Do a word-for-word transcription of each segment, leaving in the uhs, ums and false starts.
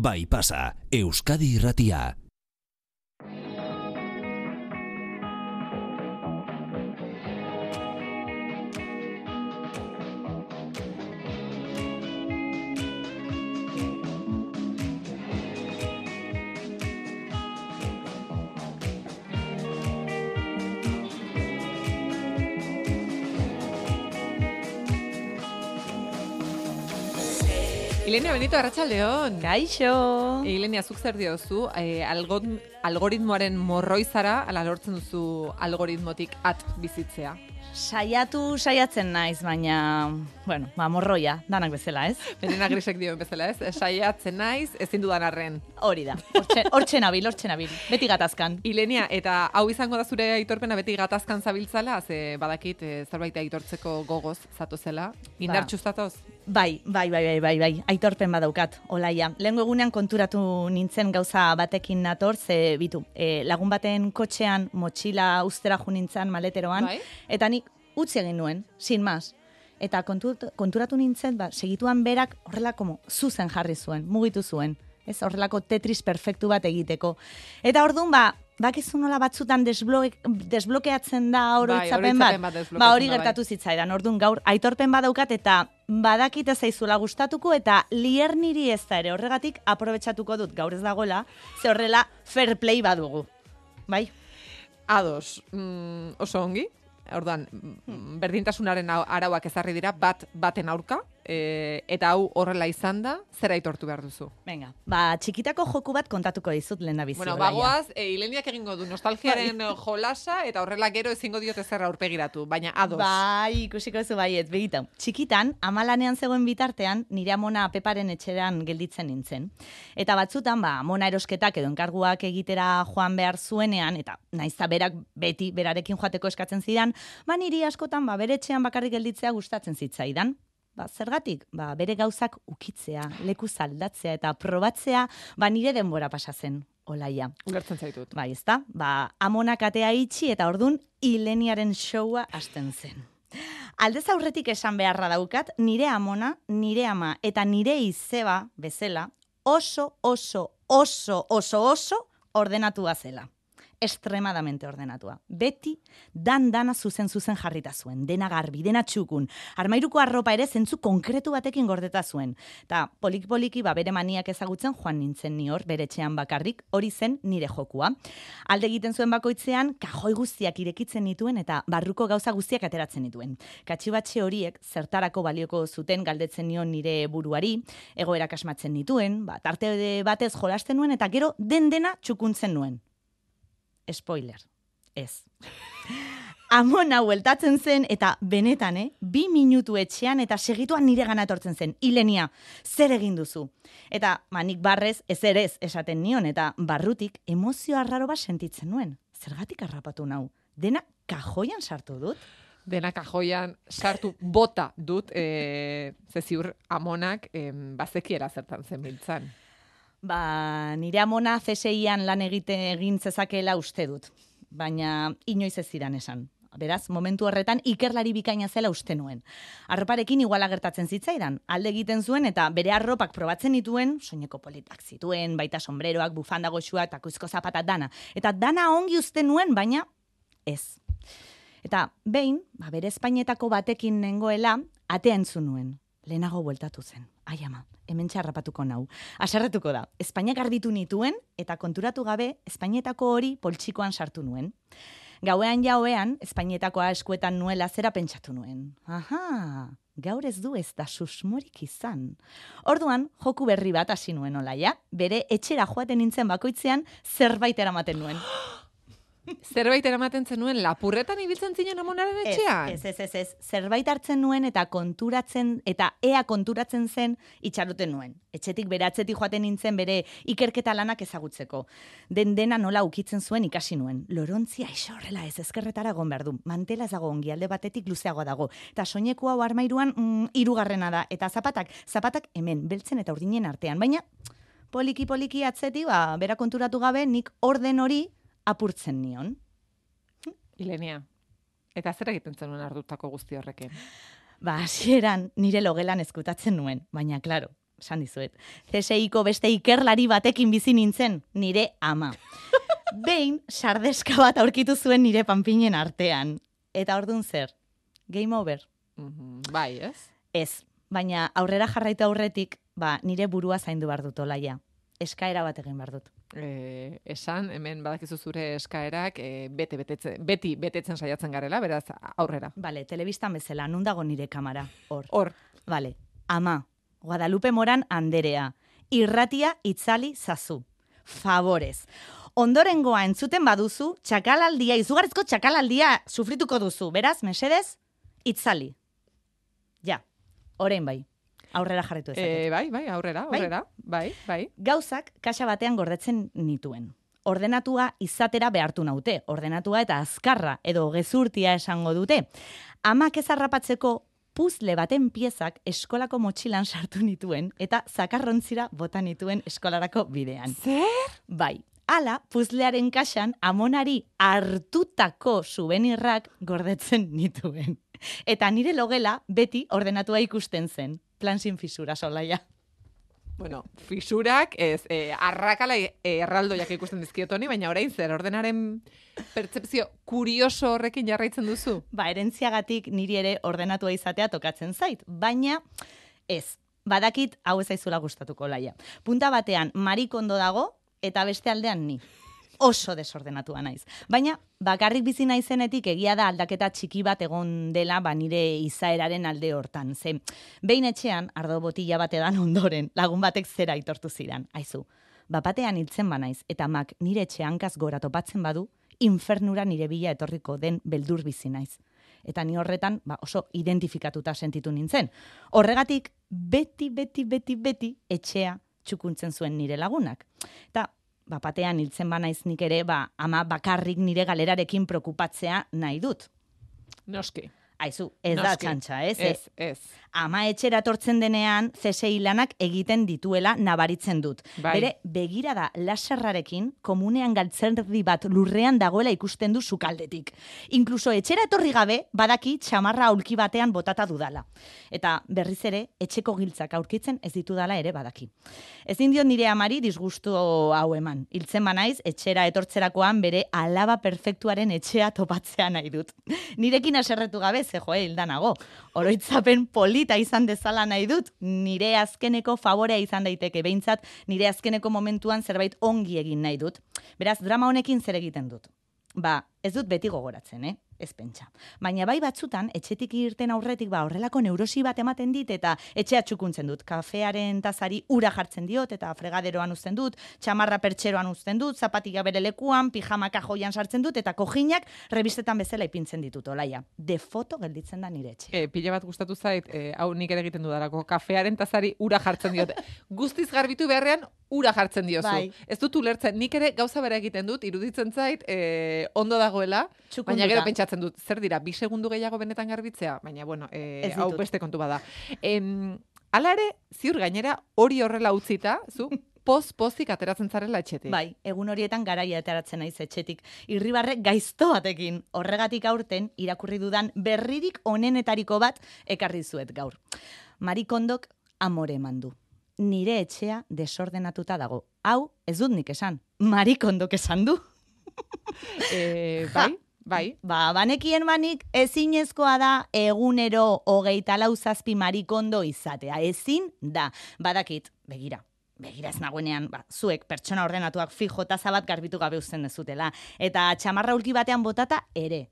Bypassa, Euskadi Irratia. Ylenia Benito, arratsaldeon. Kaixo. Ylenia, zuk zer diozu, e, algon, algoritmoaren morroizara, ala lortzen duzu algoritmotik at bizitzea? Saiatu saiatzen naiz, baina, bueno, ba, morroia, danak bezala, ez? Benena grisek dioen bezala, ez? Saiatzen naiz, ezin dudan arren. Hori da, hortzen abil, hortzen abil, beti gatazkan. Ylenia, eta hau izango da zure aitorpena beti gatazkan zabiltzala, ze badakit e, zerbait aitortzeko gogoz zatozela, indartxuz zatoz? Bai, bai, bai, bai, bai, bai, aitorpen badaukat, olaia. Lehengo egunean konturatu nintzen gauza batekin nator, ze bitu, e, lagun baten kotxean, motxila uztera jo nintzen maleteroan, bai? Eta nik utzi egin nuen, sin mas. Eta kontur, konturatu nintzen, ba, segituan berak horrela como zuzen jarri zuen, mugitu zuen, ez horrelako tetris perfektu bat egiteko. Eta orduan, ba, bakizu nola batzutan desblokeatzen da oroitzapen bai, bat, bat ba hori gertatu bai. Zitzaidan, orduan gaur aitorpen badaukat eta badakite zaizula gustatuko eta lierniri ez da ere horregatik aprobetxatuko dut gaur ez dagoela, ze horrela fair play badugu, bai? Ados, mm, oso ongi, orduan, berdintasunaren arauak ezarri dira bat baten aurka, e, eta hau horrela izan da, zera aitortu behar duzu. Venga, ba, txikitako joku bat kontatuko dizut lehen da bizi. Bueno, bagoaz, e, Yleniak egingo du nostalgiaren jolasa, eta horrela gero ezingo diote zerra aurpegiratu, baina ados. Bai, ikusiko zu baiet, begitu. Txikitan, ama lanean zegoen bitartean, nire amona Peparen etxeran gelditzen nintzen. Eta batzutan, ba, amona erosketak edo enkarguak egitera joan behar zuenean, eta nahiz eta berak beti berarekin joateko eskatzen zidan, ba niri askotan ba bere etxean bakarrik gelditzea gustatzen zitzaidan. Ba, zergatik, ba, bere gauzak ukitzea, leku zaldatzea eta probatzea, ba nire denbora pasa zen, olaia. Gertzen zaitut. Bai, ezta? Ba, amonak atea itxi eta ordun Yleniaren showa hasten zen. Aldez aurretik esan beharra daukat, nire amona, nire ama eta nire izeba bezala, oso, oso, oso, oso, oso ordenatua zela. Extremadamente ordenatua. Beti, dan-dana zuzen-zuzen jarrita zuen, dena garbi, dena txukun. Armairuko arropa ere zentzu konkretu batekin gordeta zuen. Ta polik-poliki ba, bere maniak ezagutzen joan nintzen ni hor, bere etxean bakarrik, hori zen nire jokua. Alde egiten zuen bakoitzean, kajoi guztiak irekitzen nituen eta barruko gauza guztiak ateratzen nituen. Katxibatxe horiek zertarako balioko zuten galdetzen nion nire buruari, egoerak asmatzen nituen, ba, tarte batez jolasten nuen eta gero den-dena txukuntzen nuen. Spoiler, ez. Amona hueltatzen zen eta benetan, eh? Bi minutu etxean eta segituan nire gana etortzen zen. Ylenia, zer egin duzu? Eta manik barrez ez ere ez esaten nion eta barrutik emozio arraro bat sentitzen nuen. Zergatik harrapatu nau? Dena kajoian sartu dut? Dena kajoian sartu bota dut, e, ze ziur amonak e, bazekiera zertan zen biltzan. Ba, nire amona C S A-an lan egite egin zezakela uste dut, baina inoiz ez zidan esan. Beraz, momentu horretan ikerlari bikaina zela uste nuen. Arroparekin iguala gertatzen zitzaidan, alde egiten zuen eta bere arropak probatzen dituen, soineko politak zituen, baita sombreroak, bufanda goxuak, takuizko zapata dana. Eta dana ongi uste nuen, baina ez. Eta behin, ba, bere Espainietako batekin nengoela, atea entzun nuen. Lehenago bueltatu zen. Ai ama, hemen txarrapatuko nau. Asarretuko da, Espainiak garbitu nituen, eta konturatu gabe, Espainietako hori poltsikoan sartu nuen. Gauean jauean, Espainietakoa eskuetan nuela zera pentsatu nuen. Aha, gaur ez du ez da susmorik izan. Orduan, joku berri bat hasi nuen olaia, bere etxera joaten nintzen bakoitzean zerbait eramaten nuen. Zerbait eramaten zenuen, lapurretan ibiltzen zinen amonaren etxean? Ez, ez, ez, ez. Zerbait hartzen nuen eta konturatzen, eta ea konturatzen zen itxaroten nuen. Etxetik bere atzetik joaten nintzen bere ikerketa lanak ezagutzeko. Den dena nola ukitzen zuen ikasi nuen. Lorontzia isorrela ez ezkerretara egon behar du. Mantela ez dago ongi, alde batetik luzeagoa dago. Eta soineko hau armairuan mm, irugarrena da. Eta zapatak, zapatak hemen, beltzen eta urdinen artean. Baina, poliki-poliki atzetik, ba, bera konturatu gabe, nik orden hori apurtzen nion. Ylenia, eta zer egiten zenuen ardutako guzti horrekin? Ba, hasieran nire logelan ezkutatzen nuen, baina, klaro, esan dizuet, C S I-ko beste ikerlari batekin bizi nintzen, nire ama. Behin, sardeska bat aurkitu zuen nire panpinen artean. Eta orduan zer, game over. Mm-hmm. Bai, ez? Ez, baina aurrera jarraitu aurretik, ba, nire burua zaindu behar dut, Olaia. Eskaera bat egin behar dut. Eh, esan, hemen badakizu zure eskaerak, eh, bete, betetzen, beti betetzen saiatzen garela, beraz, aurrera. Bale, telebistan bezala, nun dago nire kamara? Hor. Hor. Bale, ama, Guadalupe Moran Anderea, irratia itzali zazu. Favorez. Ondorengoa entzuten baduzu, txakalaldia, izugarrizko txakalaldia sufrituko duzu. Beraz, mesedez, itzali. Ja, orain bai. Aurrera jarritu ezaket. E, bai, bai, aurrera, aurrera. Bai? Bai, bai. Gauzak kaxa batean gordetzen nituen. Ordenatua izatera behartu naute. Ordenatua eta azkarra edo gezurtia esango dute. Amak ezarrapatzeko puzle baten piezak eskolako motxilan sartu nituen eta zakarrontzira bota nituen eskolarako bidean. Zer? Bai. Hala, puzlearen kaxan amonari hartutako subenirrak gordetzen nituen. Eta nire logela beti ordenatua ikusten zen. Plan sin fisuras, Olaia. Bueno, fisurak ez, eh, arrakala erraldoiak ikusten dizkiotoni, baina orain zer, ordenaren pertsepzio kurioso horrekin jarraitzen duzu? Ba, erentziagatik niri ere ordenatua izatea tokatzen zait, baina ez, badakit hau ez zaizula gustatuko, Olaia. Punta batean Marie Kondo dago eta beste aldean ni. Oso desordenatua naiz. Baina, bakarrik bizi naizenetik egia da aldaketa txiki bat egon dela ba nire izaeraren alde hortan. Ze, behin etxean, ardo botila bat edan ondoren, lagun batek zera aitortu zidan. Aizu, bapatean hiltzen banaiz, eta mak nire etxeankaz gora topatzen badu, infernura nire bila etorriko den beldur bizi naiz. Eta ni horretan ba, oso identifikatuta sentitu nintzen. Horregatik, beti, beti, beti, beti, etxea txukuntzen zuen nire lagunak. Eta, ba, batean hiltzen banaiz nik ere, ba, ama bakarrik nire galerarekin preokupatzea nahi dut. Noski. Aizu, ez Noski. Da txantxa, ez? Ez, ez. Ama etxera tortzen denean, C S I lanak egiten dituela nabaritzen dut. Bai. Bere, begirada laserrarekin, komunean galtzerdi bat lurrean dagoela ikusten du sukaldetik. Inkluso etxera etorri gabe, badaki txamarra aulki batean botata dudala. Eta berriz ere, etxeko giltzak aurkitzen ez ditudala ere badaki. Ezin diot nire amari disgustu hau eman. Hiltzen banaiz, etxera etortzerakoan bere alaba perfektuaren etxea topatzea nahi dut. Nirekin aserretu gabe, ze joe, hildanago. Oroitzapen polita izan dezala nahi dut, nire azkeneko favorea izan daiteke, behintzat nire azkeneko momentuan zerbait ongi egin nahi dut. Beraz, drama honekin zer egiten dut. Ba, ez dut beti gogoratzen, eh? Ez pentsa. Baina bai batzutan, etxetik irten aurretik ba horrelako neurosi bat ematen dit eta etxea txukuntzen dut. Kafearen tazari ura jartzen diot eta fregaderoan uzten dut, txamarra pertseroan uzten dut, zapatika bere lekuan, pijama kajoian sartzen dut eta kojinak rebistetan bezala ipintzen ditut, Olaia. De foto gelditzen da nire etxe. E, pile bat gustatu zait, e, hau nik ere egiten dudarako, kafearen tazari ura jartzen diot. Guztiz garbitu beharrean ura jartzen diozu. Bai. Ez dut ulertzen, nik ere gauza bera egiten dut, iruditzen zait, e, ondo dagoela, txukunduta. Baina gero pentsa dut, zer dira, bi segundu gehiago benetan garbitzea? Baina, bueno, e, hau beste kontu bada. Hala ere, ziur gainera, hori horrela utzita, zu, poz-pozik ateratzen zarela etxetik. Bai, egun horietan garaia ateratzen naiz etxetik. Irribarre gaizto batekin, horregatik aurten, irakurri dudan berririk onenetariko bat ekarri zuet gaur. Marie Kondok amore eman du. Nire etxea desordenatuta dago. Hau, ez dut nik esan. Marie Kondok esan du. e, bai? Ha. Bai. Ba, banekien banik, ezinezkoa da egunero hogeita lau zazpi Marie Kondo izatea. Ezin da. Badakit, begira, begira ez nagoenean, ba, zuek pertsona ordenatuak fijo taza bat garbitu gabe uzten dezutela. Eta txamarra ulki batean botata ere.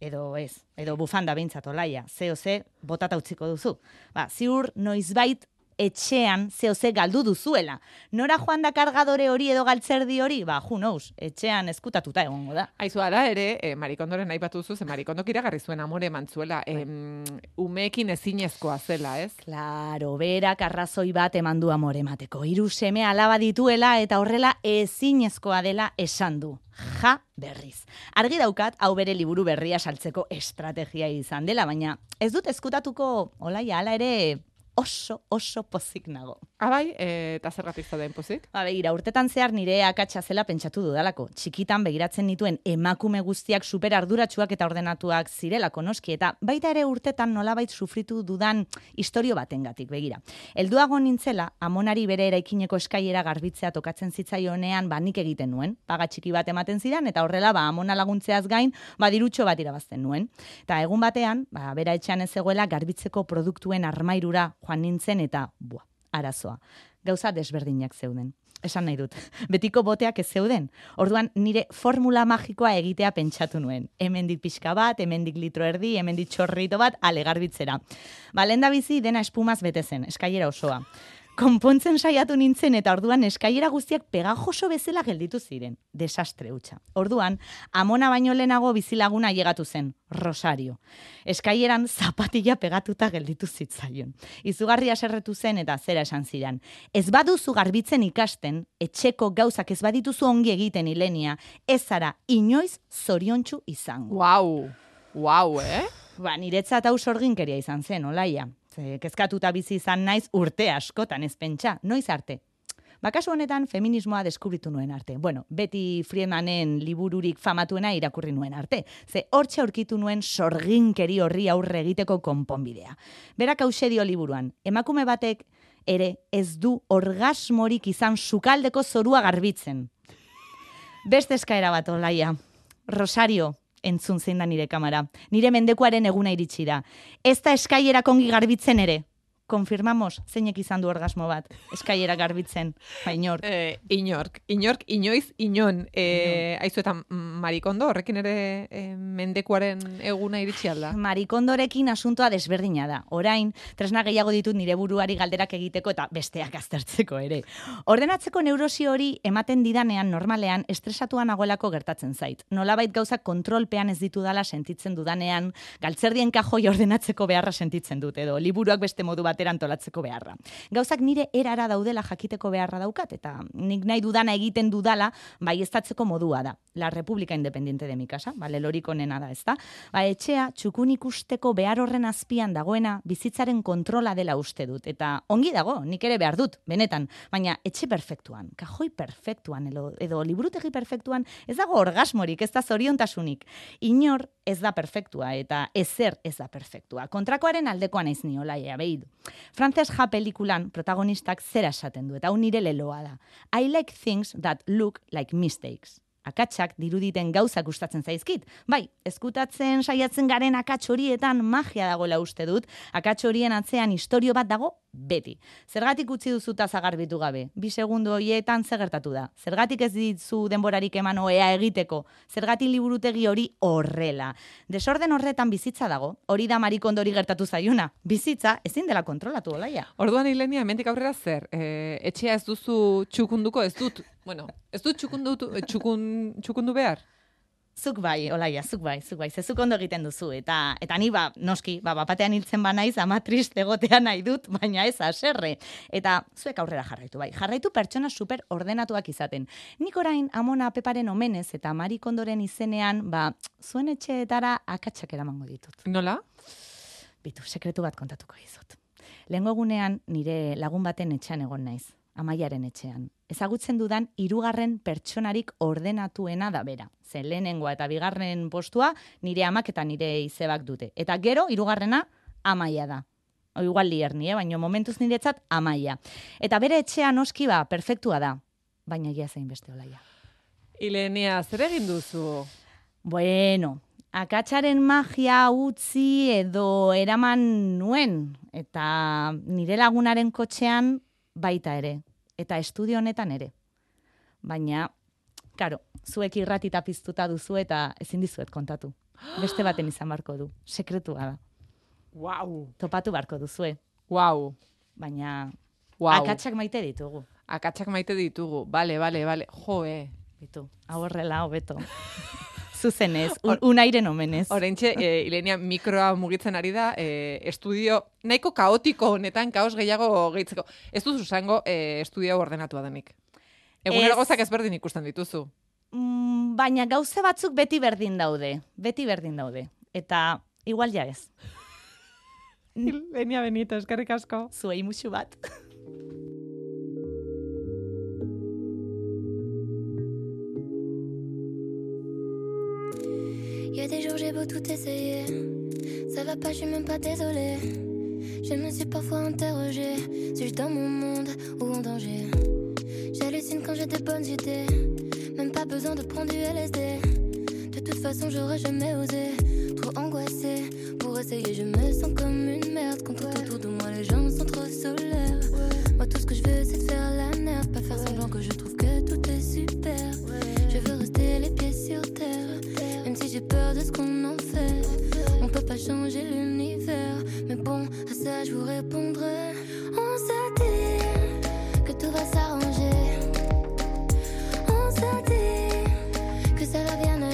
Edo ez, edo bufanda behintzat, Olaia. Zeo ze, botata utziko duzu. Ba, ziur noizbait etxean zeo ze galdu duzuela. Nora joan da kargadore hori edo galtzerdi hori? Ba, who knows, etxean ezkutatuta egongo da. Aizu, ala ere, eh, Marie Kondoren nahi batu duzu, ze Marie Kondok iragarri zuen amore mantzuela, eh, umeekin ezinezkoa zela, ez? Claro, berak arrazoi bat eman du amore mateko. Hiru seme alaba dituela eta horrela ezinezkoa dela esan du. Ja, berriz. Argi daukat, hau bere liburu berria saltzeko estrategia izan dela, baina ez dut ezkutatuko, Olaia, ala ere oso, oso pozik nago. Abai, eta zergatik zauden pozik? Ba, begira, urtetan zehar nire akatsa zela pentsatu dudalako. Txikitan begiratzen nituen emakume guztiak superarduratsuak eta ordenatuak zirelako noski, eta baita ere urtetan nolabait sufritu dudan istorio batengatik, begira. Helduago nintzela, amonari bere eraikineko eskailera garbitzea tokatzen zitzaionean, ba nik egiten nuen, paga txiki bat ematen zidan, eta horrela, ba amona laguntzeaz gain, ba dirutxo bat irabazten nuen. Eta egun batean, ba bera etxean ez zegoela garbitzeko produktuen armairura joan nintzen eta, bua, arazoa. Gauza desberdinak zeuden. Esan nahi dut, betiko boteak ez zeuden. Orduan nire formula magikoa egitea pentsatu nuen. Hemendik pixka bat, hemendik litro erdi, hemendik txorrito bat, ale garbitzera. Ba, lehen da bizi dena espumaz bete zen, eskailera osoa. Konpontzen saiatu nintzen eta orduan eskailera guztiak pegajoso bezala gelditu ziren. Desastre hutsa. Orduan, amona baino lehenago bizilaguna llegatu zen, Rosario. Eskaileran zapatilla pegatuta gelditu zitzaion. Izugarria serretu zen eta zera esan zidan. Ez baduzu garbitzen ikasten, etxeko gauzak ez badituzu ongi egiten, Ylenia, ez zara inoiz zoriontsu izango. Wow, wow, eh? Ba, niretzat hau sorginkeria izan zen, Olaia. Kezkatuta bizi izan naiz urte askotan ez pentsa, noiz arte. Ba, kasu honetan feminismoa deskubritu nuen arte. Bueno, Betty Friedanen libururik famatuena irakurri nuen arte. Ze hortxe aurkitu nuen sorginkeri horri aurre egiteko konponbidea. Berak hauxe dio liburuan, emakume batek ere ez du orgasmorik izan sukaldeko zorua garbitzen. Beste eskaera bat, Olaia. Rosario, entzun zein da nire kamara. Nire mendekuaren eguna iritsi da. Ez da eskailera kongi garbitzen ere. Konfirmamos, zeinek izan du orgasmo bat. Eskailera garbitzen, ba, inork. Eh, inork. Inork, inoiz, inon. Eh, Aizuetan, Marie Kondo horrekin ere eh, mendekuaren eguna iritsi alda. Marie Kondorekin asuntoa desberdina da. Orain, tresna gehiago ditut nire buruari galderak egiteko eta besteak aztertzeko ere. Ordenatzeko neurosi hori ematen didanean normalean estresatuan nagoelako gertatzen zait. Nolabait gauzak kontrolpean ez ditudala sentitzen dudanean, galtzerdien kajoi ordenatzeko beharra sentitzen dut edo liburuak beste modu bat erantolatzeko beharra. Gauzak nire erara daudela jakiteko beharra daukat, eta nik nahi dudana egiten dudala, bai eztatzeko modua da. La República Independiente de mi casa, bale, lorik onena da, ez da? Ba, etxea, txukun ikusteko behar horren azpian dagoena, bizitzaren kontrola dela uste dut, eta ongi dago, nik ere behar dut, benetan, baina etxe perfektuan, kajoi perfektuan, edo, edo liburutegi perfektuan, ez dago orgasmorik, ez da zoriontasunik. Inor ez da perfektua, eta ezer ez da perfektua. Kontrakoaren aldekoan ez niola, ea behidu. Frances Ha pelikulan protagonistak zera esaten du, eta hau nire leloa da. I like things that look like mistakes. Akatsak diruditen gauzak gustatzen zaizkit. Bai, ezkutatzen saiatzen garen akats horietan magia dagoela uste dut, akats horien atzean istorio bat dago beti. Zergatik utzi duzu taza garbitu gabe? Bi segundo horietan zer gertatu da? Zergatik ez ditzu denborarik eman oea egiteko? Zergatik liburutegi hori horrela? Desorden horretan bizitza dago, hori da Marie Kondo hori gertatu zaiona. Bizitza ezin dela kontrolatu, Olaia. Orduan, Ylenia, hemendik aurrera zer? E, etxea ez duzu txukunduko, ez dut? Bueno, ez dut txukundu, txukun, txukundu behar? Zuk bai, Olaia, zuk bai, zuk bai. Zezuk ondo egiten duzu, eta eta ni ba, noski, ba, bapatean hiltzen ba naiz, ama triste egotea nahi dut, baina ez aserre. Eta zuek aurrera jarraitu, bai. Jarraitu pertsona super ordenatuak izaten. Nik orain amona Peparen omenez eta Marie Kondoren izenean, ba, zuen etxeetara akatsak eramango ditut. Nola? Bitu, sekretu bat kontatuko dizut. Lehengo egunean nire lagun baten etxean egon naiz. Amaiaren etxean. Ezagutzen dudan hirugarren pertsonarik ordenatuena da bera. Ze lehenengoa eta bigarren postua nire amak eta nire izebak dute. Eta gero hirugarrena Amaia da. O, igual lierni, eh? Baina momentuz niretzat Amaia. Eta bere etxean noski ba perfektua da. Baina ia zein beste, Olaia. Ylenia, zer egin duzu? Bueno, akatsaren magia utzi edo eraman nuen. Eta nire lagunaren kotxean baita ere, eta estudio honetan ere. Baina, karo, zuek irratita piztuta duzu eta ezin dizuet kontatu. Beste baten izan barko du, sekretua da. Wow. Topatu barko duzue. Wow. Baina, wow. Akatsak maite ditugu. Akatsak maite ditugu, bale, bale, bale. Jo, eh. Bitu, aurrela, hobeto. Zuzenez, un, unairen omenez. Horentxe, eh, Ylenia mikroa mugitzen ari da, eh, estudio nahiko kaotiko honetan, kaos gehiago gehitzeko. Ez duzu zango eh, estudio ordenatua denik. Egunero gozak ezberdin ikusten dituzu. Mm, baina gauze batzuk beti berdin daude. Beti berdin daude. Eta igual ja ez. Ylenia Benito, eskerrik asko. Zuei musu bat. Il y a des jours j'ai beau tout essayer, ça va pas, je suis même pas désolée. Je me suis parfois interrogée, suis-je dans mon monde ou en danger? J'hallucine quand j'ai de bonnes idées, même pas besoin de prendre du L S D. De toute façon j'aurais jamais osé, trop angoissée pour essayer. Je me sens comme une merde quand tout autour de moi les gens sont trop solaires. Moi tout ce que je veux c'est de faire la merde, pas faire semblant que je trouve que tout est super. Je veux rester les pieds sur terre, même si j'ai peur de ce qu'on en fait. On peut pas changer l'univers, mais bon à ça je vous répondrai. On s'est dit que tout va s'arranger, on s'est dit que ça va bien aller.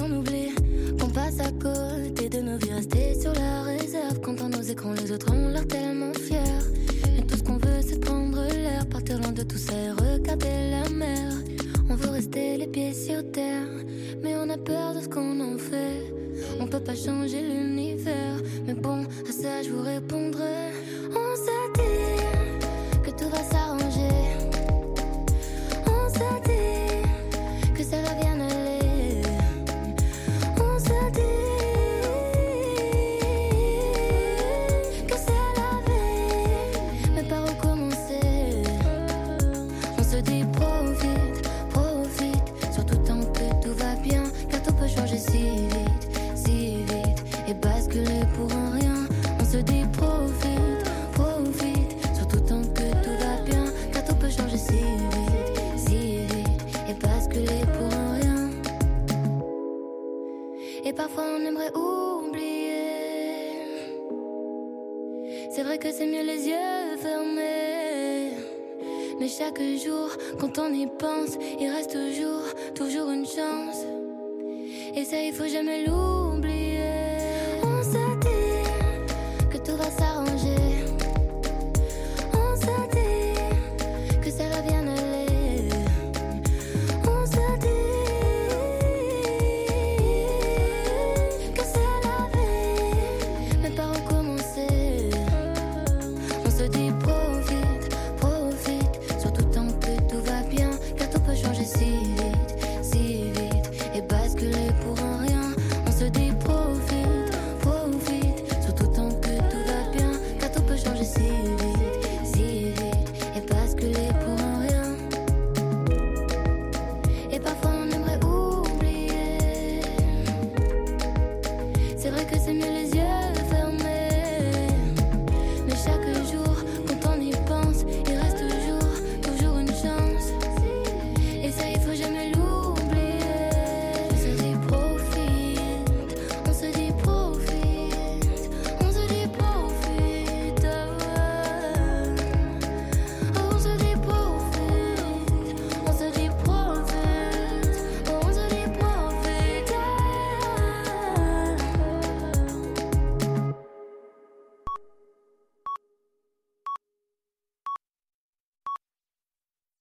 On oublie qu'on passe à côté de nos vies, rester sur la réserve. Quand dans nos écrans les autres ont l'air tellement fiers, et tout ce qu'on veut c'est prendre l'air, partir loin de tout ça et regarder la mer. On veut rester les pieds sur terre, mais on a peur de ce qu'on en fait. On peut pas changer l'univers, mais bon à ça je vous répondrai. On s'est dit que tout va s'arranger, on s'est dit que ça va bien aller. Chaque jour, quand on y pense, il reste toujours, toujours une chance. Et ça, il faut jamais l'oublier.